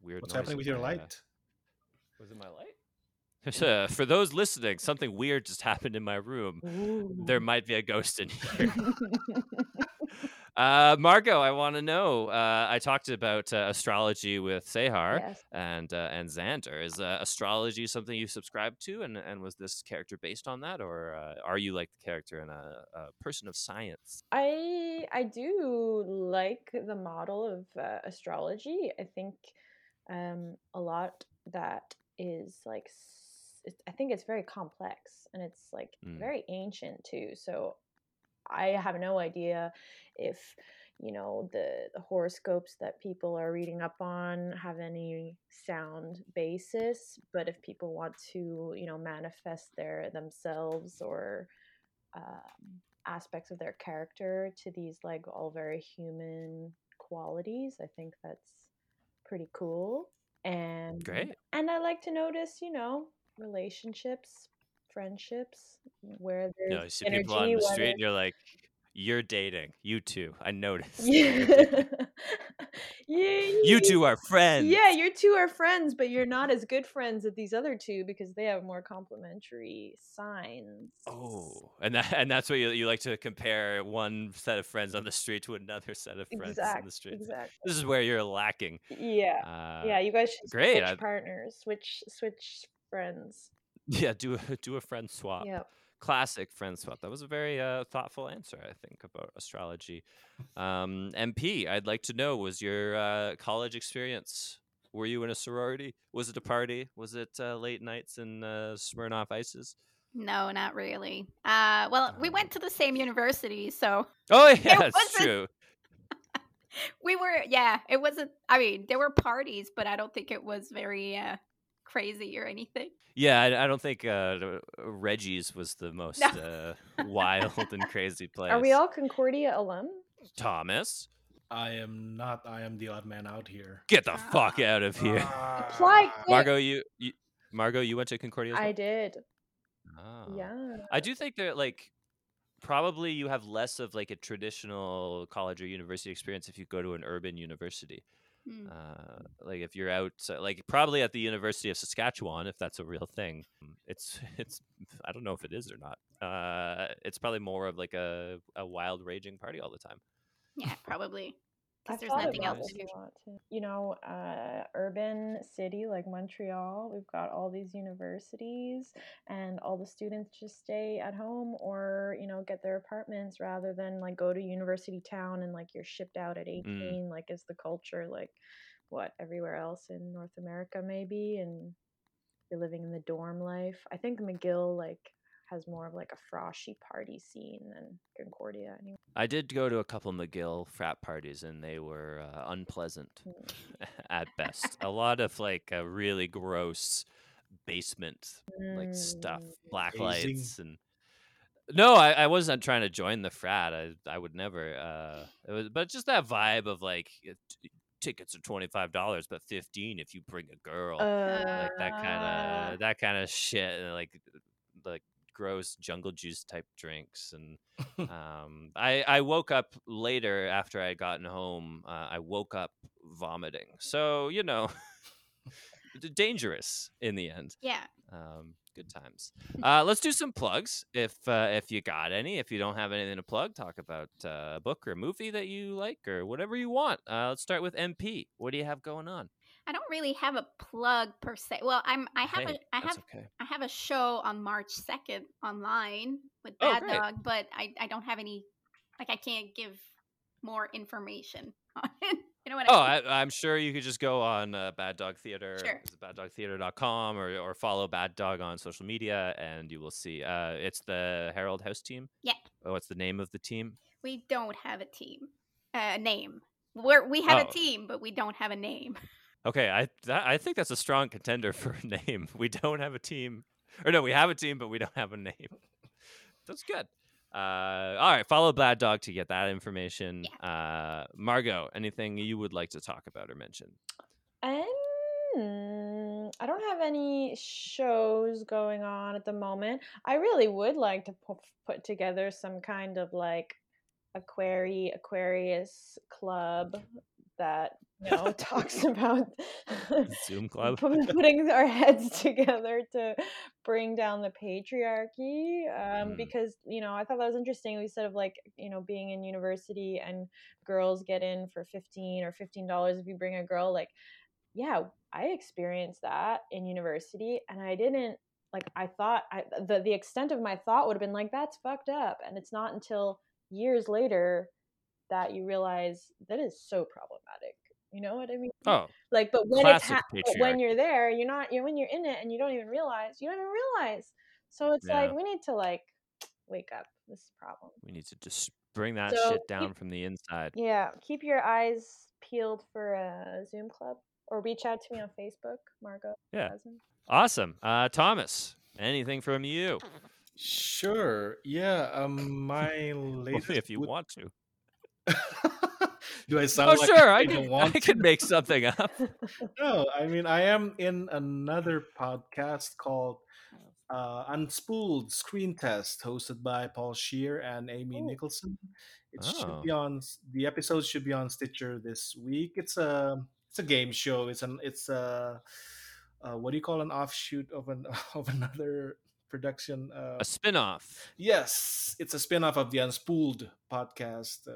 Weird. What's happening with your light? Was it my light? For those listening, something weird just happened in my room. Ooh. There might be a ghost in here. Margo, I want to know. I talked about astrology with Sehar and Xander. Is astrology something you subscribe to? And was this character based on that? Or are you like the character and a person of science? I do like the model of astrology. I think a lot that is like... I think it's very complex and it's like very ancient too. So I have no idea if, you know, the horoscopes that people are reading up on have any sound basis, but if people want to, you know, manifest their themselves or aspects of their character to these like all very human qualities, I think that's pretty cool. And great. And I like to notice, you know, relationships, friendships, where there's you see energy, people on the street and you're like, you're dating, you two, I noticed. You two are friends. Yeah, you two are friends, but you're not as good friends as these other two because they have more complementary signs. Oh, and that's what you like to compare one set of friends on the street to another set of friends on the street. Exactly. This is where you're lacking. Yeah, you guys should switch partners, switch friends. Yeah, do a friend swap. Yep. Classic friend swap. That was a very thoughtful answer, I think, about astrology. MP, I'd like to know, was your college experience, were you in a sorority? Was it a party? Was it late nights and Smirnoff Ices? No, not really. We went to the same university, so... Oh, yeah, that's true. We were, it wasn't... I mean, there were parties, but I don't think it was very... crazy or anything. Yeah, I don't think Reggie's was the most wild and crazy place. Are we all Concordia alum? Thomas? I am not. I am the odd man out here. Get the fuck out of here. Apply. Margo, you went to Concordia as well? I did. Yeah. I do think that, like, probably you have less of, like, a traditional college or university experience if you go to an urban university. Like if you're out, like probably at the University of Saskatchewan, if that's a real thing, it's I don't know if it is or not. It's probably more of like a wild raging party all the time. Yeah, probably. Because there's nothing else to do. You know, urban city like Montreal, we've got all these universities and all the students just stay at home or, you know, get their apartments rather than like go to university town and like you're shipped out at 18, like is the culture like what everywhere else in North America maybe, and you're living in the dorm life. I think McGill like has more of like a froshy party scene than Concordia anyway. I did go to a couple McGill frat parties and they were unpleasant at best. A lot of like really gross basement like stuff, black lights and... No, I wasn't trying to join the frat. I would never. But just that vibe of like tickets are $25, but $15 if you bring a girl, like that kind of shit, and like gross jungle juice type drinks. And I woke up later after I had gotten home. I woke up vomiting, so you know, dangerous in the end. Good times. Let's do some plugs if you got any. If you don't have anything to plug, talk about a book or a movie that you like or whatever you want. Let's start with MP. What do you have going on? I don't really have a plug per se. Well, I have a show on March 2nd online with Bad Dog, but I don't have any, like I can't give more information on it. You know what I mean? I'm sure you could just go on Bad Dog Theater, sure. baddogtheater.com or follow Bad Dog on social media and you will see. It's the Herald House team. Yeah. Oh, what's the name of the team? We don't have a team. Name. We have a team, but we don't have a name. Okay, I think that's a strong contender for a name. We don't have a team. Or no, we have a team, but we don't have a name. That's good. All right, follow Bad Dog to get that information. Yeah. Margo, anything you would like to talk about or mention? I don't have any shows going on at the moment. I really would like to put together some kind of like Aquarius club that talks about Zoom Club putting our heads together to bring down the patriarchy, because I thought that was interesting. We said of being in university and girls get in for $15 if you bring a girl. I experienced that in university, and I didn't the extent of my thought would have been that's fucked up, and it's not until years later that you realize that is so problematic. You know what I mean? Oh, but when it's when you're there, you're not. When you're in it, and you don't even realize. So it's we need to wake up. This is a problem. We need to just bring that shit down from the inside. Yeah, keep your eyes peeled for a Zoom Club, or reach out to me on Facebook, Margot. Yeah. Awesome. Thomas, anything from you? Sure. Yeah. My latest. If you want to. Do I sound I could make something up? No, I mean, I am in another podcast called Unspooled Screen Test, hosted by Paul Scheer and Amy Nicholson. The episode should be on Stitcher this week. It's a game show. It's what do you call an offshoot of another production? A spin-off. Yes, it's a spin-off of the Unspooled podcast.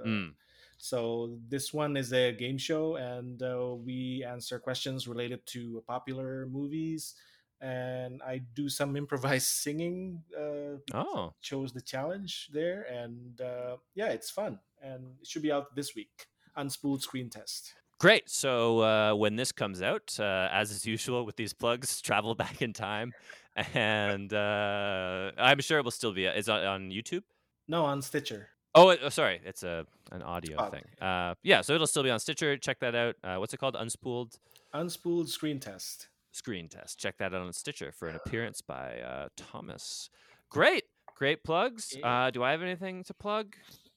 So this one is a game show, and we answer questions related to popular movies. And I do some improvised singing. Chose the challenge there, and it's fun. And it should be out this week. Unspooled Screen Test. Great. So when this comes out, as is usual with these plugs, travel back in time. And I'm sure it will still be. Is it on YouTube? No, on Stitcher. Oh, sorry. It's an audio thing. So it'll still be on Stitcher. Check that out. What's it called? Unspooled Screen Test. Screen Test. Check that out on Stitcher for an appearance by Thomas. Great plugs. Do I have anything to plug?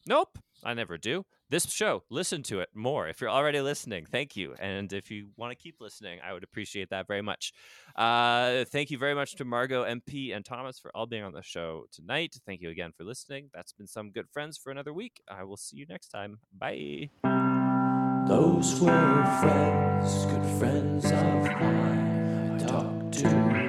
Nope. I never do. This show, listen to it more. If you're already listening, thank you. And if you want to keep listening, I would appreciate that very much. Thank you very much to Margot, MP, and Thomas for all being on the show tonight. Thank you again for listening. That's been Some Good Friends for another week. I will see you next time. Bye. Those were friends, good friends of mine. I talked to